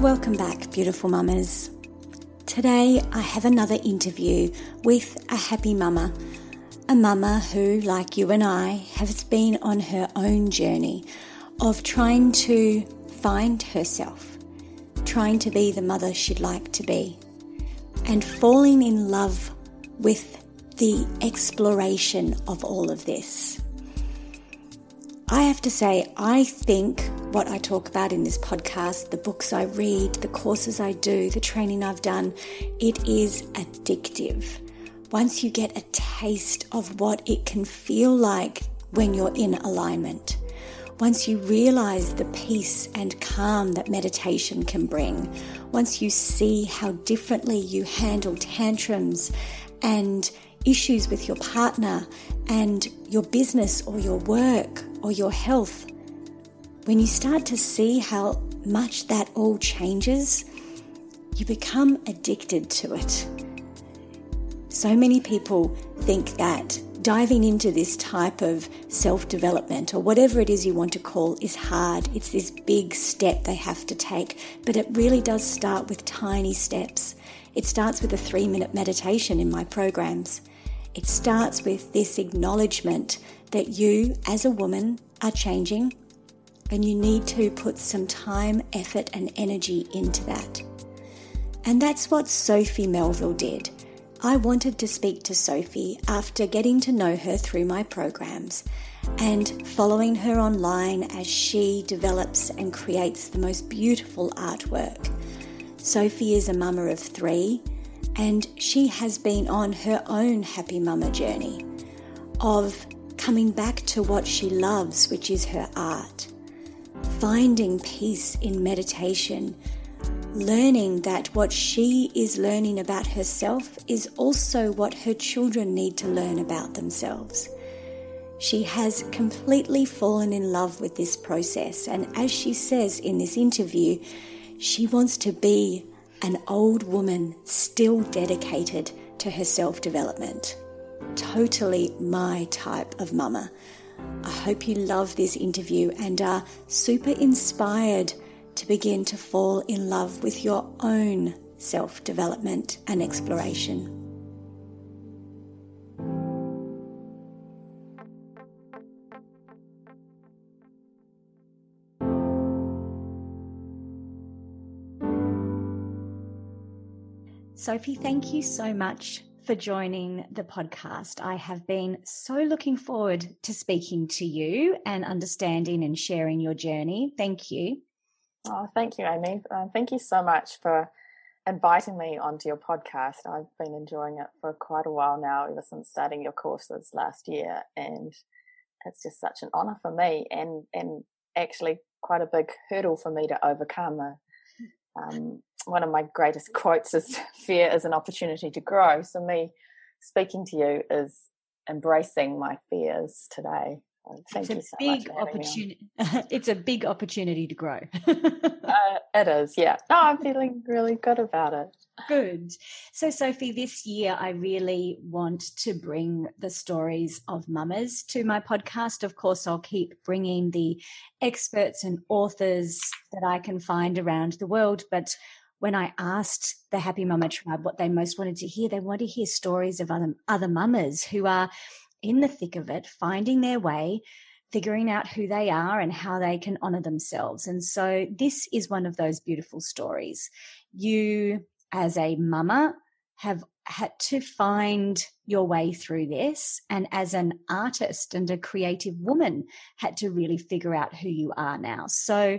Welcome back, beautiful mamas. Today I have another interview with a happy mama, a mama who, like you and I, has been on her own journey of trying to find herself, trying to be the mother she'd like to be, and falling in love with the exploration of all of this. I have to say, I think what I talk about in this podcast, the books I read, the courses I do, the training I've done, it is addictive. Once you get a taste of what it can feel like when you're in alignment, once you realize the peace and calm that meditation can bring, once you see how differently you handle tantrums and issues with your partner and your business or your work or your health, when you start to see how much that all changes, you become addicted to it. So many people think that diving into this type of self-development or whatever it is you want to call is hard. It's this big step they have to take, but it really does start with tiny steps. It starts with a 3-minute meditation in my programs. It starts with this acknowledgement that you, as a woman, are changing and you need to put some time, effort and energy into that. And that's what Sophie Melville did. I wanted to speak to Sophie after getting to know her through my programs and following her online as she develops and creates the most beautiful artwork. Sophie is a mama of 3 and she has been on her own happy mama journey of coming back to what she loves, which is her art, finding peace in meditation, learning that what she is learning about herself is also what her children need to learn about themselves. She has completely fallen in love with this process, and as she says in this interview, she wants to be an old woman still dedicated to her self-development. Totally my type of mama. I hope you love this interview and are super inspired to begin to fall in love with your own self-development and exploration. Sophie, thank you so much for joining the podcast. I have been so looking forward to speaking to you and understanding and sharing your journey. Thank you. Oh, thank you, Amy. Thank you so much for inviting me onto your podcast. I've been enjoying it for quite a while now, ever since starting your courses last year. And it's just such an honour for me and actually quite a big hurdle for me to overcome. One of my greatest quotes is fear is an opportunity to grow. So me speaking to you is embracing my fears today. Thank you so much for having me on. It's a big opportunity to grow. It is, yeah. No, I'm feeling really good about it. Good. So, Sophie, this year I really want to bring the stories of mamas to my podcast. Of course, I'll keep bringing the experts and authors that I can find around the world. But when I asked the Happy Mama Tribe what they most wanted to hear, they want to hear stories of other mamas who are in the thick of it, finding their way, figuring out who they are and how they can honor themselves. And so this is one of those beautiful stories. You, as a mama, have had to find your way through this, and as an artist and a creative woman had to really figure out who you are now. So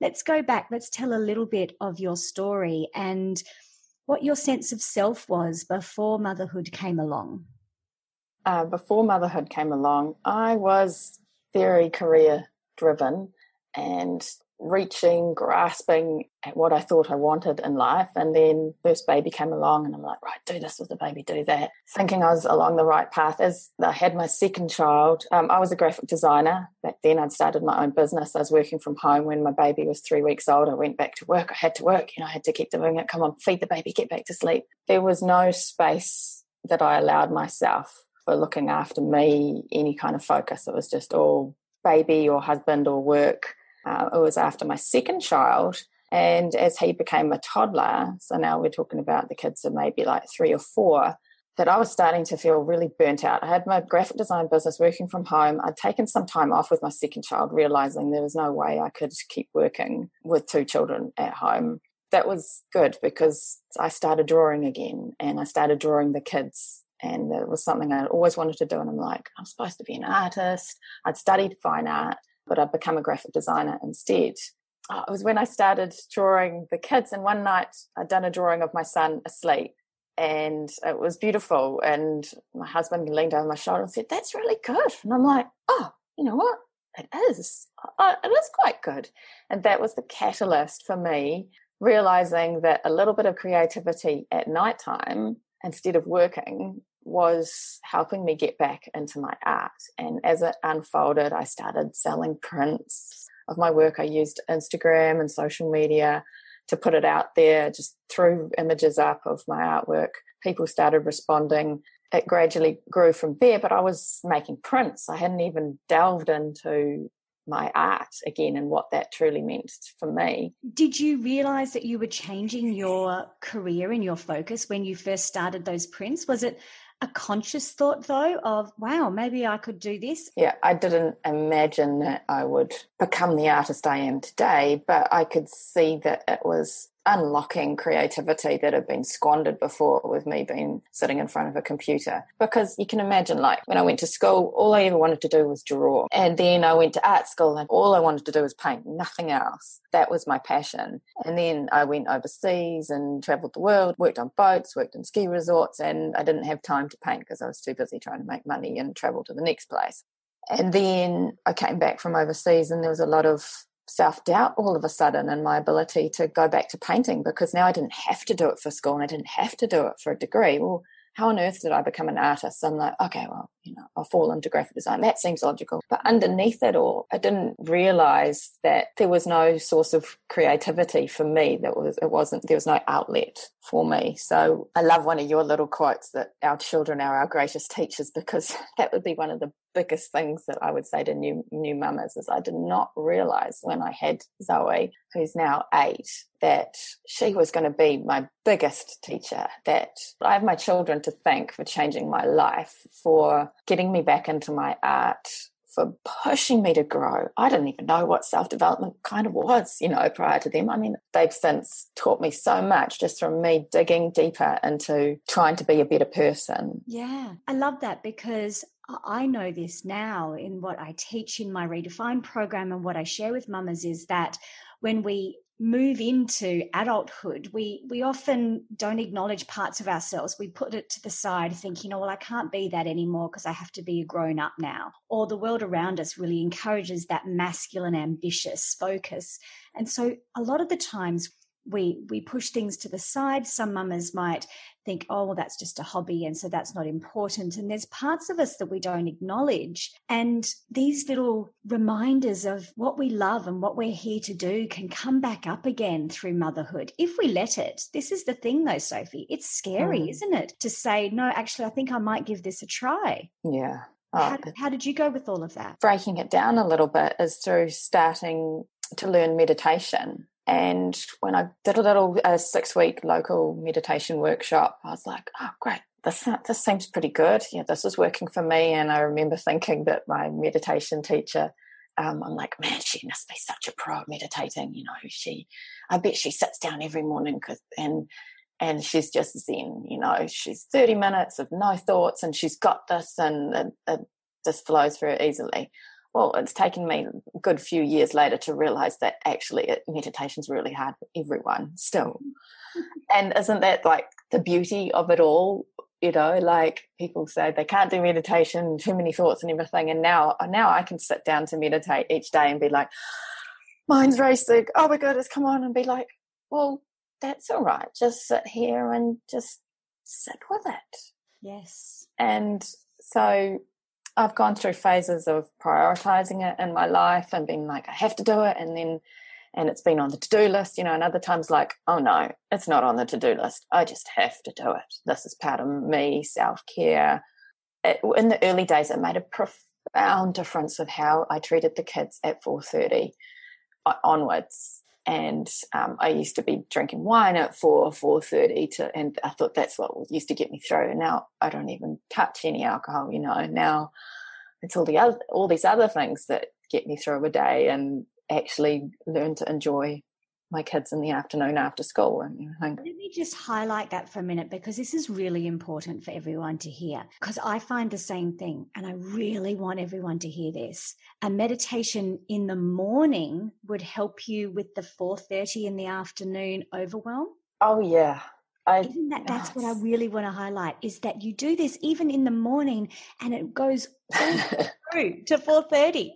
let's go back, let's tell a little bit of your story and what your sense of self was before motherhood came along. Before motherhood came along, I was very career driven and reaching, grasping at what I thought I wanted in life. And then first baby came along and I'm like, right, do this with the baby, do that, thinking I was along the right path. As I had my second child, I was a graphic designer. Back then I'd started my own business. I was working from home. When my baby was 3 weeks old, I went back to work. I had to work, I had to keep doing it. Come on, feed the baby, get back to sleep. There was no space that I allowed myself for looking after me, any kind of focus. It was just all baby or husband or work. It was after my second child, and as he became a toddler, so now we're talking about the kids are maybe like 3 or 4, that I was starting to feel really burnt out. I had my graphic design business, working from home. I'd taken some time off with my second child, realising there was no way I could keep working with 2 children at home. That was good because I started drawing again, and I started drawing the kids, and it was something I'd always wanted to do, and I'm like, I'm supposed to be an artist. I'd studied fine art, but I'd become a graphic designer instead. It was when I started drawing the kids, and one night I'd done a drawing of my son asleep, and it was beautiful, and my husband leaned over my shoulder and said, that's really good. And I'm like, oh, you know what? It is. It is quite good. And that was the catalyst for me realising that a little bit of creativity at nighttime instead of working was helping me get back into my art. And as it unfolded, I started selling prints of my work. I used Instagram and social media to put it out there, just threw images up of my artwork. People started responding. It gradually grew from there, but I was making prints. I hadn't even delved into my art again and what that truly meant for me. Did you realize that you were changing your career and your focus when you first started those prints? Was it a conscious thought, though, of, wow, maybe I could do this? Yeah, I didn't imagine that I would become the artist I am today, but I could see that it was unlocking creativity that had been squandered before with me being sitting in front of a computer. Because you can imagine, like, when I went to school, all I ever wanted to do was draw. And then I went to art school and all I wanted to do was paint, nothing else. That was my passion. And then I went overseas and travelled the world, worked on boats, worked in ski resorts, and I didn't have time to paint because I was too busy trying to make money and travel to the next place. And then I came back from overseas and there was a lot of self-doubt all of a sudden and my ability to go back to painting, because now I didn't have to do it for school and I didn't have to do it for a degree. Well, how on earth did I become an artist? I'm like, okay, well, I'll fall into graphic design. That seems logical. But underneath it all, I didn't realise that there was no source of creativity for me. There was no outlet for me. So I love one of your little quotes that our children are our greatest teachers, because that would be one of the biggest things that I would say to new mamas is I did not realise when I had Zoe, who's now 8, that she was going to be my biggest teacher, that I have my children to thank for changing my life, for getting me back into my art, for pushing me to grow. I didn't even know what self-development kind of was, prior to them. I mean, they've since taught me so much just from me digging deeper into trying to be a better person. Yeah, I love that, because I know this now in what I teach in my Redefine program and what I share with mamas is that when we move into adulthood, we often don't acknowledge parts of ourselves. We put it to the side thinking, well, I can't be that anymore because I have to be a grown-up now. Or the world around us really encourages that masculine, ambitious focus. And so a lot of the times we push things to the side. Some mamas might think, oh, well, that's just a hobby, and so that's not important. And there's parts of us that we don't acknowledge. And these little reminders of what we love and what we're here to do can come back up again through motherhood if we let it. This is the thing, though, Sophie. It's scary, isn't it, to say, no, actually, I think I might give this a try. Yeah. How did you go with all of that? Breaking it down a little bit is through starting to learn meditation. And when I did a little 6-week local meditation workshop, I was like, oh, great, this seems pretty good. Yeah, this is working for me. And I remember thinking that my meditation teacher, I'm like, man, she must be such a pro at meditating. You know, I bet she sits down every morning and she's just zen. You know, she's 30 minutes of no thoughts and she's got this and it just flows very easily. Well, it's taken me a good few years later to realise that actually meditation's really hard for everyone still. And isn't that like the beauty of it all? You know, like people say they can't do meditation, too many thoughts and everything. And now I can sit down to meditate each day and be like, mind's racing. Oh my goodness, come on. And be like, well, that's all right. Just sit here and just sit with it. Yes. And so I've gone through phases of prioritizing it in my life and being like, I have to do it. And it's been on the to-do list, you know, and other times like, oh no, it's not on the to-do list. I just have to do it. This is part of me, self-care. In the early days, it made a profound difference of how I treated the kids at 4:30 onwards. And I used to be drinking wine at 4:30, and I thought that's what used to get me through. And now I don't even touch any alcohol, you know. Now it's all these other things that get me through a day, and actually learn to enjoy my kids in the afternoon after school and everything. Let me just highlight that for a minute, because this is really important for everyone to hear, because I find the same thing and I really want everyone to hear this. A meditation in the morning would help you with the 4:30 in the afternoon overwhelm. Oh yeah. That's what I really want to highlight, is that you do this even in the morning and it goes all through to 4:30.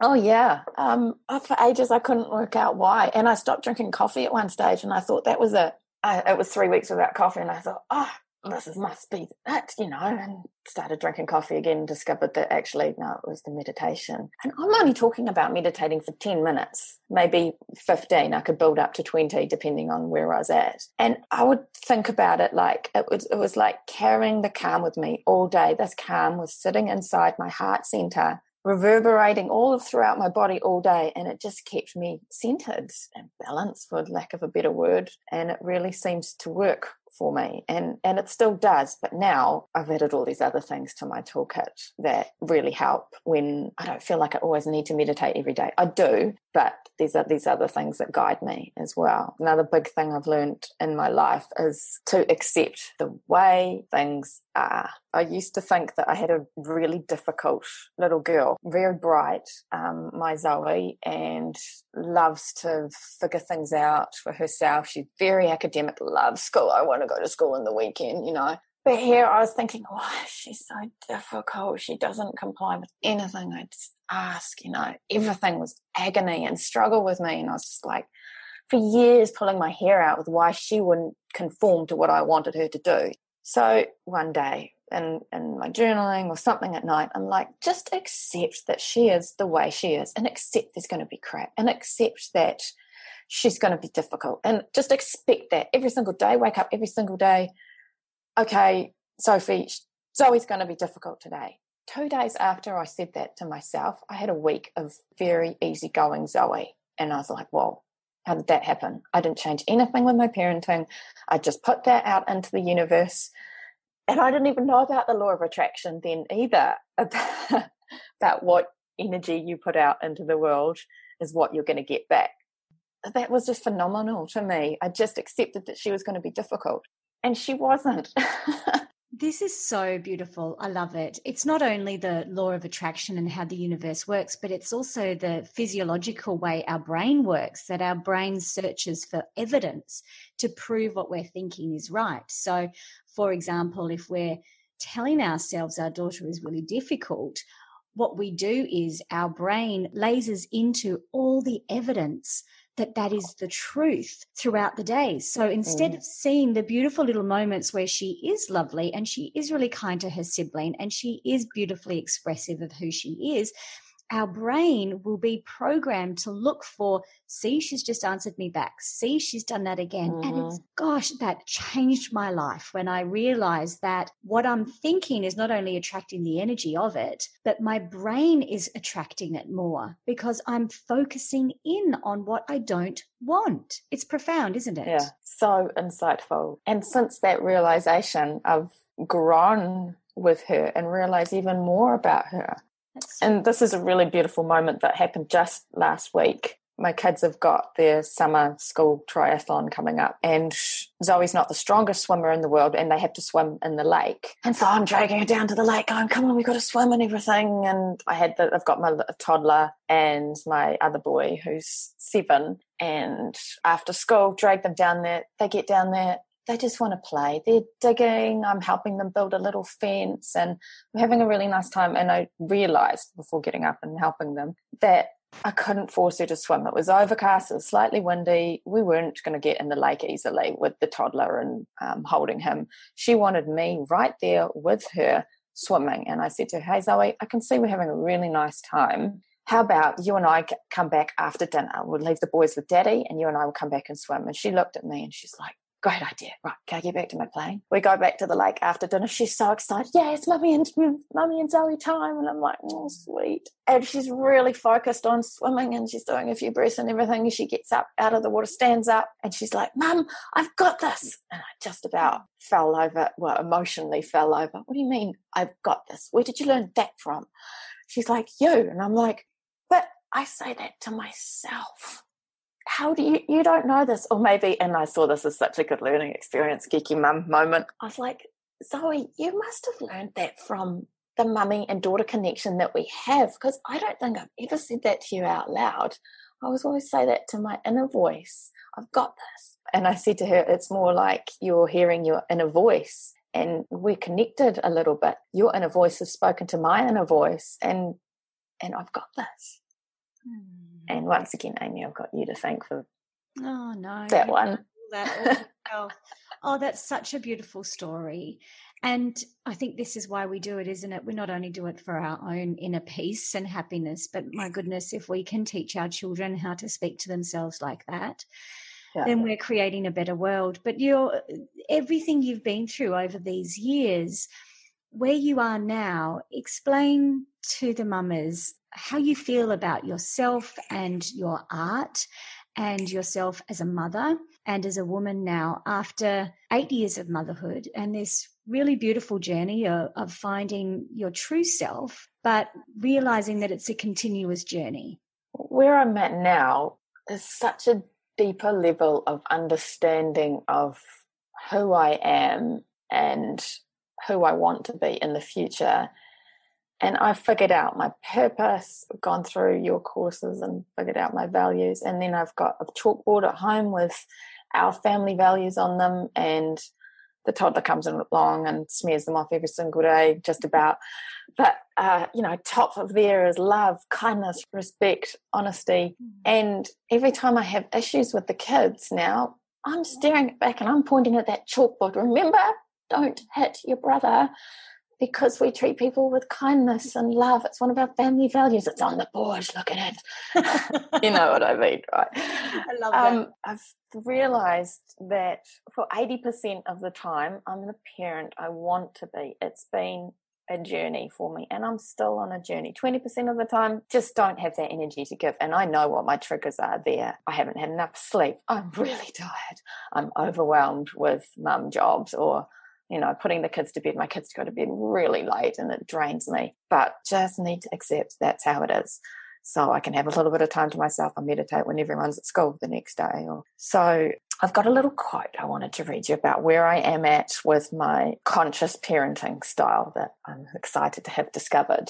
Oh, yeah. For ages I couldn't work out why. And I stopped drinking coffee at one stage and I thought that was it. It was 3 weeks without coffee and I thought, oh, this must be it, you know, and started drinking coffee again and discovered that actually, no, it was the meditation. And I'm only talking about meditating for 10 minutes, maybe 15. I could build up to 20 depending on where I was at. And I would think about it like it was like carrying the calm with me all day. This calm was sitting inside my heart center, reverberating throughout my body all day, and it just kept me centered and balanced, for lack of a better word, and it really seems to work for me, and it still does. But now I've added all these other things to my toolkit that really help when I don't feel like I always need to meditate every day. I do, but these are these other things that guide me as well. Another big thing I've learned in my life is to accept the way things are. I used to think that I had a really difficult little girl, very bright, my Zoe, and loves to figure things out for herself. She's very academic, loves school. I want to go to school in the weekend, you know. But here I was thinking, oh, she's so difficult. She doesn't comply with anything I just ask, you know. Everything was agony and struggle with me. And I was just like, for years, pulling my hair out with why she wouldn't conform to what I wanted her to do. So one day in my journaling or something at night, I'm like, just accept that she is the way she is, and accept there's going to be crap, and accept that she's going to be difficult, and just expect that every single day. Wake up every single day, okay, Sophie, Zoe's going to be difficult today. 2 days after I said that to myself, I had a week of very easygoing Zoe, and I was like, whoa, how did that happen? I didn't change anything with my parenting. I just put that out into the universe, and I didn't even know about the law of attraction then either, about what energy you put out into the world is what you're going to get back. That was just phenomenal to me. I just accepted that she was going to be difficult, and she wasn't. This is so beautiful. I love it. It's not only the law of attraction and how the universe works, but it's also the physiological way our brain works, that our brain searches for evidence to prove what we're thinking is right. So, for example, if we're telling ourselves our daughter is really difficult, what we do is our brain lasers into all the evidence that is the truth throughout the day. So instead of seeing the beautiful little moments where she is lovely and she is really kind to her sibling and she is beautifully expressive of who she is, our brain will be programmed to look for, see, she's just answered me back. See, she's done that again. Mm-hmm. And it's, gosh, that changed my life when I realized that what I'm thinking is not only attracting the energy of it, but my brain is attracting it more because I'm focusing in on what I don't want. It's profound, isn't it? Yeah, so insightful. And since that realization, I've grown with her and realized even more about her. And this is a really beautiful moment that happened just last week. My kids have got their summer school triathlon coming up, and Zoe's not the strongest swimmer in the world, and they have to swim in the lake. And so I'm dragging her down to the lake going, come on, we've got to swim and everything. And I've got my toddler and my other boy who's 7, and after school, drag them down there. They get down there. They just want to play. They're digging. I'm helping them build a little fence and we're having a really nice time. And I realised before getting up and helping them that I couldn't force her to swim. It was overcast. It was slightly windy. We weren't going to get in the lake easily with the toddler and holding him. She wanted me right there with her swimming. And I said to her, hey, Zoe, I can see we're having a really nice time. How about you and I come back after dinner? We'll leave the boys with Daddy and you and I will come back and swim. And she looked at me and she's like, great idea. Right, can I get back to my plane? We go back to the lake after dinner. She's so excited. Yeah, it's mummy and Zoe time. And I'm like, oh, sweet. And she's really focused on swimming and she's doing a few breaths and everything. She gets up out of the water, stands up, and she's like, Mum, I've got this. And I just about fell over, well, emotionally fell over. What do you mean I've got this? Where did you learn that from? She's like, you. And I'm like, but I say that to myself. How do you don't know this? Or maybe, and I saw this as such a good learning experience, geeky mum moment. I was like, Zoe, you must have learned that from the mummy and daughter connection that we have, because I don't think I've ever said that to you out loud. I was always say that to my inner voice. I've got this. And I said to her, it's more like you're hearing your inner voice and we're connected a little bit. Your inner voice has spoken to my inner voice and I've got this. Hmm. And once again, Amy, I've got you to thank for that one. That's such a beautiful story. And I think this is why we do it, isn't it? We not only do it for our own inner peace and happiness, but my goodness, if we can teach our children how to speak to themselves like that, then we're creating a better world. But everything you've been through over these years, where you are now, explain to the mamas how you feel about yourself and your art and yourself as a mother and as a woman now after 8 years of motherhood and this really beautiful journey of finding your true self, but realizing that it's a continuous journey. Where I'm at now is such a deeper level of understanding of who I am and who I want to be in the future. And I figured out my purpose, gone through your courses and figured out my values. And then I've got a chalkboard at home with our family values on them. And the toddler comes along and smears them off every single day, just about. But, top of there is love, kindness, respect, honesty. And every time I have issues with the kids now, I'm staring back and I'm pointing at that chalkboard. Remember, don't hit your brother. Because we treat people with kindness and love. It's one of our family values. It's on the board. Look at it. You know what I mean, right? I love that. I've realised that for 80% of the time, I'm the parent I want to be. It's been a journey for me, and I'm still on a journey. 20% of the time, just don't have that energy to give, and I know what my triggers are there. I haven't had enough sleep. I'm really tired. I'm overwhelmed with mum jobs or putting the kids to bed. My kids go to bed really late and it drains me, but just need to accept that's how it is. So I can have a little bit of time to myself. I meditate when everyone's at school the next day. So I've got a little quote I wanted to read you about where I am at with my conscious parenting style that I'm excited to have discovered.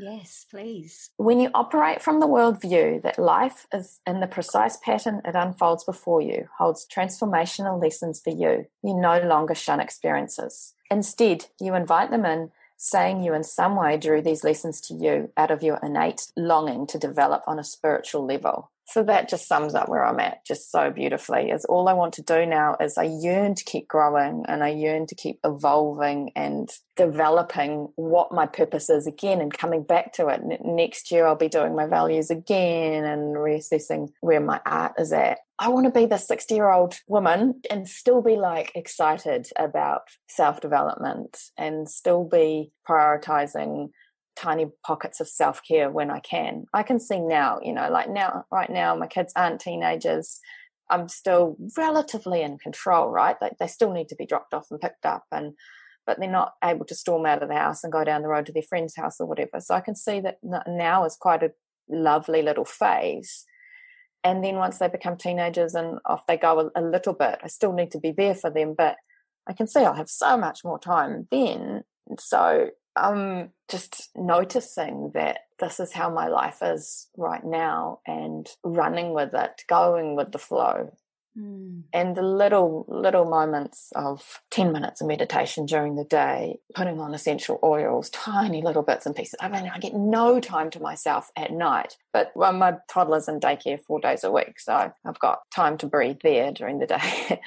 Yes, please. When you operate from the worldview that life is in the precise pattern it unfolds before you, holds transformational lessons for you, you no longer shun experiences. Instead, you invite them in, saying you in some way drew these lessons to you out of your innate longing to develop on a spiritual level. So that just sums up where I'm at just so beautifully, is all I want to do now is I yearn to keep growing and I yearn to keep evolving and developing what my purpose is again and coming back to it. Next year I'll be doing my values again and reassessing where my art is at. I want to be the 60-year-old woman and still be like excited about self-development and still be prioritizing tiny pockets of self-care when I can see now, you know, like now, right now, my kids aren't teenagers. I'm still relatively in control, right? Like they still need to be dropped off and picked up, but they're not able to storm out of the house and go down the road to their friend's house or whatever. So I can see that now is quite a lovely little phase. And then once they become teenagers and off they go a little bit, I still need to be there for them, but I can see I'll have so much more time then. So I'm just noticing that this is how my life is right now and running with it, going with the flow. Mm. And the little moments of 10 minutes of meditation during the day, putting on essential oils, tiny little bits and pieces. I mean, I get no time to myself at night, but well, my toddler's in daycare 4 days a week, so I've got time to breathe there during the day.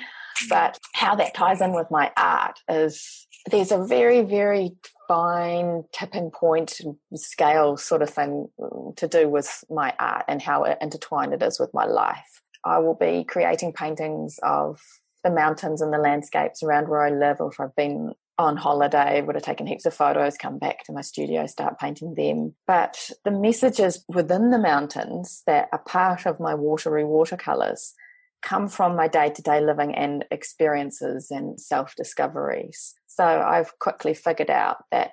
But how that ties in with my art is there's a very, very fine tipping point scale sort of thing to do with my art and how intertwined it is with my life. I will be creating paintings of the mountains and the landscapes around where I live, or if I've been on holiday, would have taken heaps of photos, come back to my studio, start painting them. But the messages within the mountains that are part of my watery watercolours come from my day-to-day living and experiences and self-discoveries. So I've quickly figured out that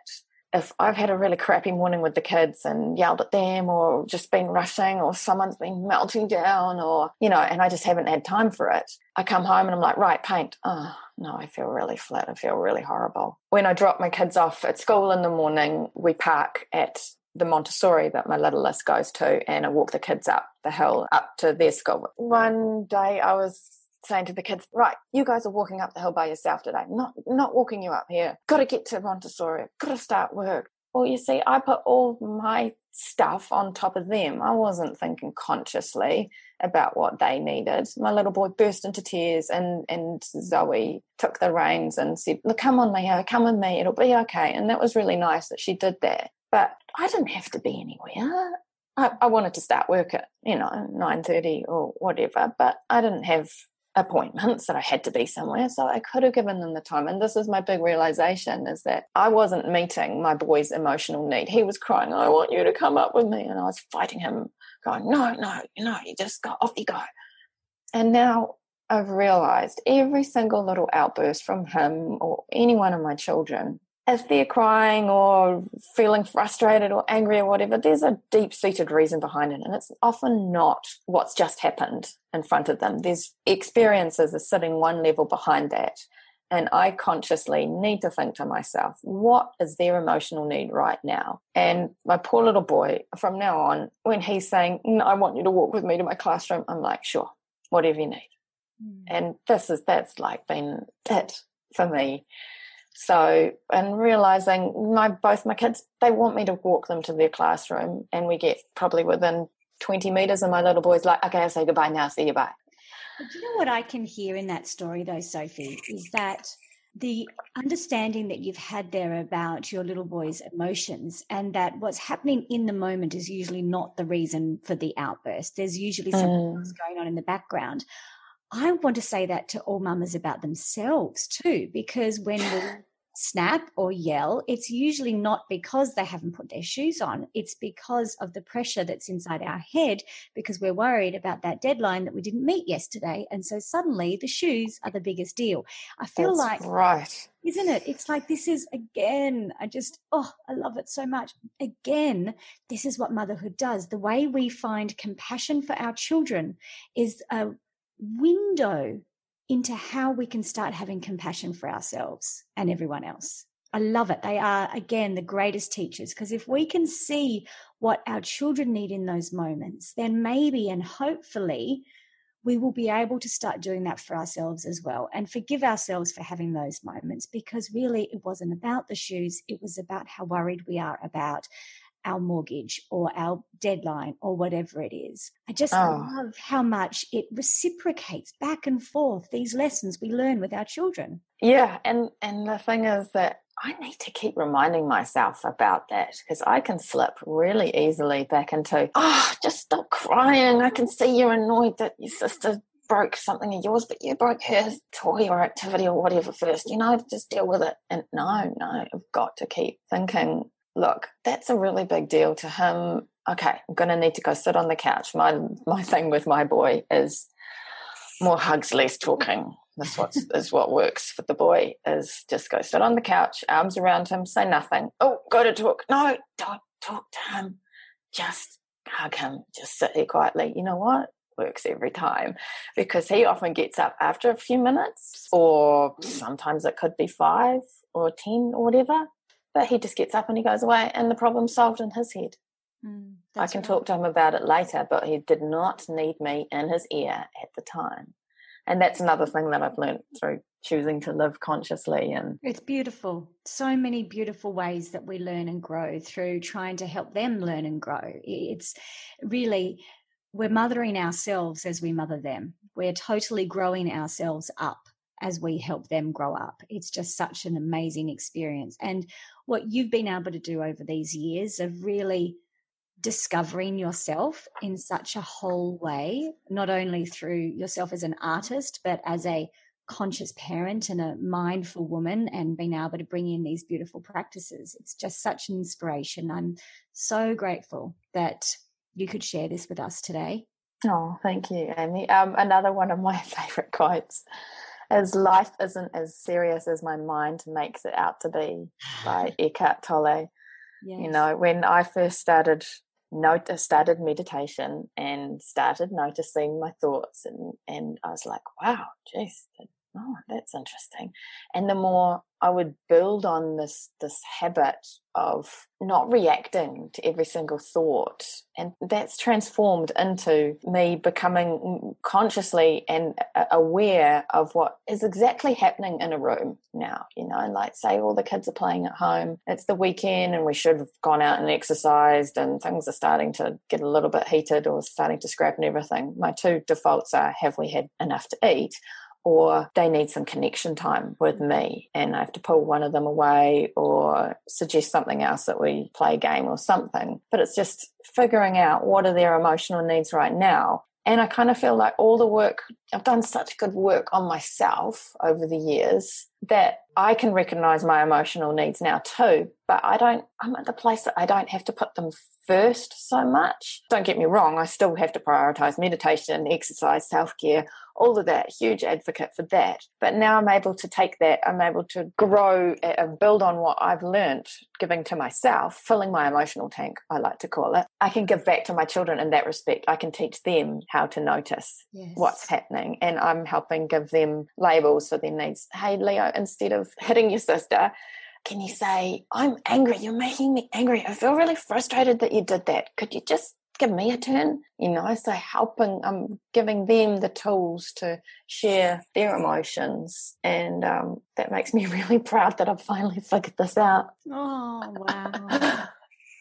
if I've had a really crappy morning with the kids and yelled at them or just been rushing or someone's been melting down or, you know, and I just haven't had time for it, I come home and I'm like, right, paint. Oh, no, I feel really flat. I feel really horrible. When I drop my kids off at school in the morning, we park at the Montessori that my littlest goes to, and I walk the kids up the hill up to their school. One day I was saying to the kids, right, you guys are walking up the hill by yourself today. Not walking you up here. Got to get to Montessori. Got to start work. Well, you see, I put all my stuff on top of them. I wasn't thinking consciously about what they needed. My little boy burst into tears and Zoe took the reins and said, look, come on, Leo, come with me. It'll be okay. And that was really nice that she did that. But I didn't have to be anywhere. I wanted to start work at, you know, 9:30 or whatever, but I didn't have appointments that I had to be somewhere, so I could have given them the time. And this is my big realization, is that I wasn't meeting my boy's emotional need. He was crying, I want you to come up with me. And I was fighting him, going, no, you just go, off you go. And now I've realized every single little outburst from him or any one of my children, if they're crying or feeling frustrated or angry or whatever, there's a deep-seated reason behind it, and it's often not what's just happened in front of them. There's experiences are sitting one level behind that, and I consciously need to think to myself, what is their emotional need right now? And my poor little boy, from now on, when he's saying, no, I want you to walk with me to my classroom, I'm like, sure, whatever you need. Mm. And that's like been it for me. So, and realising both my kids, they want me to walk them to their classroom, and we get probably within 20 metres and my little boy's like, okay, I'll say goodbye now, see you, bye. But do you know what I can hear in that story though, Sophie, is that the understanding that you've had there about your little boy's emotions, and that what's happening in the moment is usually not the reason for the outburst. There's usually something else going on in the background. I want to say that to all mamas about themselves too, because when we snap or yell, it's usually not because they haven't put their shoes on. It's because of the pressure that's inside our head, because we're worried about that deadline that we didn't meet yesterday, and so suddenly the shoes are the biggest deal. I feel that's like right, isn't it? It's like this is again, I love it so much. Again, this is what motherhood does. The way we find compassion for our children is a window into how we can start having compassion for ourselves and everyone else. I love it. They are, again, the greatest teachers, because if we can see what our children need in those moments, then maybe and hopefully we will be able to start doing that for ourselves as well, and forgive ourselves for having those moments, because really it wasn't about the shoes. It was about how worried we are about our mortgage or our deadline or whatever it is. I just love how much it reciprocates back and forth, these lessons we learn with our children. Yeah, and the thing is that I need to keep reminding myself about that, because I can slip really easily back into, just stop crying. I can see you're annoyed that your sister broke something of yours, but you broke her toy or activity or whatever first. You know, just deal with it. And no, I've got to keep thinking, look, that's a really big deal to him. Okay, I'm going to need to go sit on the couch. My thing with my boy is more hugs, less talking. That's what works for the boy, is just go sit on the couch, arms around him, say nothing. Oh, go to talk. No, don't talk to him. Just hug him. Just sit here quietly. You know what? Works every time, because he often gets up after a few minutes, or sometimes it could be 5 or 10 or whatever, but he just gets up and he goes away and the problem's solved in his head. I can talk to him about it later, but he did not need me in his ear at the time. And that's another thing that I've learned through choosing to live consciously. And it's beautiful. So many beautiful ways that we learn and grow through trying to help them learn and grow. It's really, we're mothering ourselves as we mother them. We're totally growing ourselves up as we help them grow up. It's just such an amazing experience. And what you've been able to do over these years of really discovering yourself in such a whole way, not only through yourself as an artist, but as a conscious parent and a mindful woman, and being able to bring in these beautiful practices. It's just such an inspiration. I'm so grateful that you could share this with us today. Oh, thank you, Amy. Another one of my favourite quotes is, life isn't as serious as my mind makes it out to be, by Eckhart Tolle. Yes. You know, when I first started meditation and started noticing my thoughts, and I was like, wow, geez, that's interesting. And the more I would build on this habit of not reacting to every single thought, and that's transformed into me becoming consciously and aware of what is exactly happening in a room now. You know, like, say all the kids are playing at home, it's the weekend and we should have gone out and exercised, and things are starting to get a little bit heated or starting to scrap and everything. My two defaults are, have we had enough to eat? Or they need some connection time with me, and I have to pull one of them away or suggest something else, that we play a game or something. But it's just figuring out what are their emotional needs right now. And I kind of feel like all the work, I've done such good work on myself over the years, that I can recognize my emotional needs now too, but I'm at the place that I don't have to put them first so much. Don't get me wrong, I still have to prioritize meditation, exercise, self-care, all of that, huge advocate for that. But now I'm able to take that, I'm able to grow and build on what I've learned, giving to myself, filling my emotional tank, I like to call it. I can give back to my children in that respect. I can teach them how to notice what's happening, and I'm helping give them labels for their needs. Hey, Leo, instead of hitting your sister, can you say, I'm angry, you're making me angry, I feel really frustrated that you did that, could you just give me a turn? You know, so I'm giving them the tools to share their emotions, and that makes me really proud that I've finally figured this out. Oh, wow.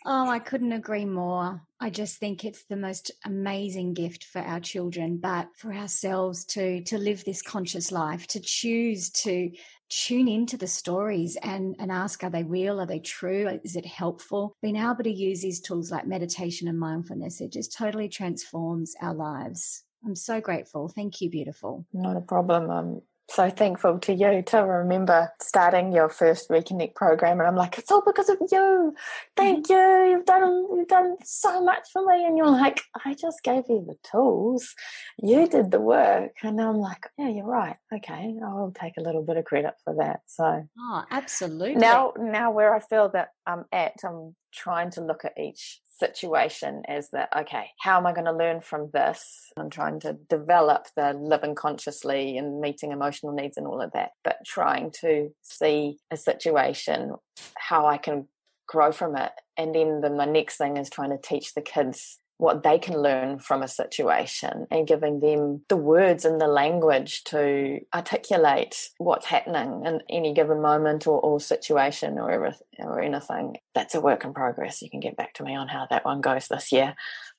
Oh, I couldn't agree more. I just think it's the most amazing gift for our children, but for ourselves to live this conscious life, to choose to tune into the stories and ask, are they real? Are they true? Is it helpful? Being able to use these tools like meditation and mindfulness, it just totally transforms our lives. I'm so grateful. Thank you, beautiful. Not a problem. So thankful to you too. I remember starting your first Reconnect program, and I'm like, it's all because of you. Thank you. You've done so much for me. And you're like, I just gave you the tools. You did the work. And I'm like, yeah, you're right. Okay, I'll take a little bit of credit for that. So, absolutely. Now where I feel that I'm at, I'm trying to look at each situation as that, okay, how am I going to learn from this? I'm trying to develop the living consciously and meeting emotional needs and all of that, but trying to see a situation, how I can grow from it. And then the next thing is trying to teach the kids what they can learn from a situation and giving them the words and the language to articulate what's happening in any given moment or situation or anything. That's a work in progress. You can get back to me on how that one goes this year.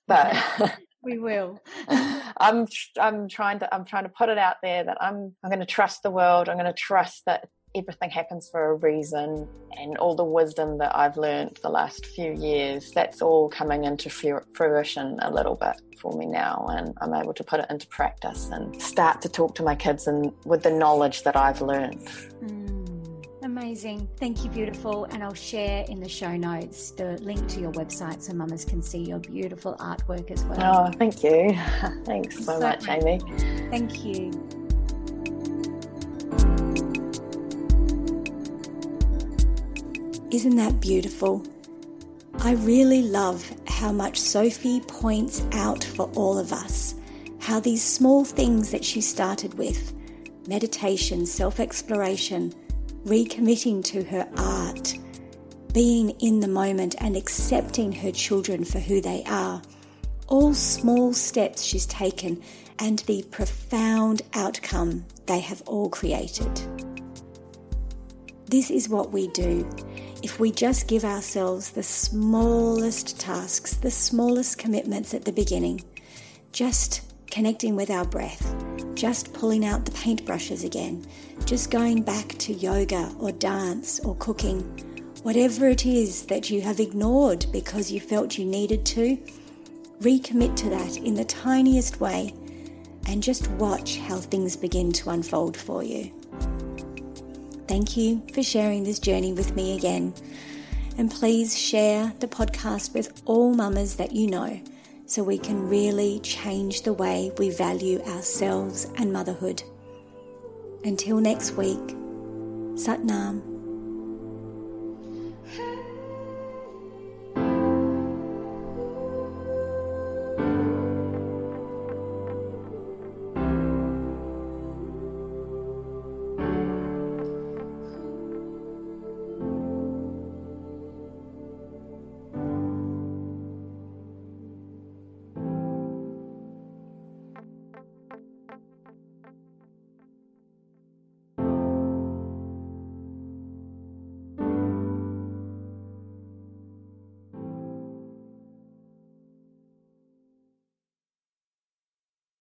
But we will. I'm trying to put it out there that I'm going to trust the world. I'm going to trust that everything happens for a reason, and all the wisdom that I've learned the last few years, that's all coming into fruition a little bit for me now, and I'm able to put it into practice and start to talk to my kids and with the knowledge that I've learned. Amazing. Thank you, beautiful. And I'll share in the show notes the link to your website so mamas can see your beautiful artwork as well. Oh, thank you. Thanks so much, Amy. Thank you. Isn't that beautiful? I really love how much Sophie points out for all of us, how these small things that she started with, meditation, self-exploration, recommitting to her art, being in the moment and accepting her children for who they are, all small steps she's taken and the profound outcome they have all created. This is what we do. If we just give ourselves the smallest tasks, the smallest commitments at the beginning, just connecting with our breath, just pulling out the paintbrushes again, just going back to yoga or dance or cooking, whatever it is that you have ignored because you felt you needed to, recommit to that in the tiniest way and just watch how things begin to unfold for you. Thank you for sharing this journey with me again. And please share the podcast with all mamas that you know so we can really change the way we value ourselves and motherhood. Until next week, Sat Nam.